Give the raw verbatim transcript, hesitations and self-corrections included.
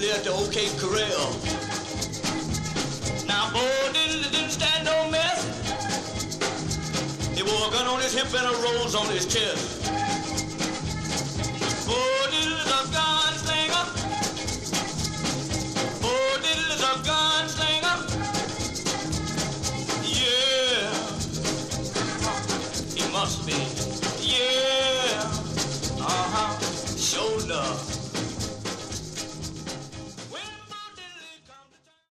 Diddley at the O K. Corral. Now, Bo Diddley didn't stand no mess. He wore a gun on his hip and a rose on his chest. Bo Diddley's a gun.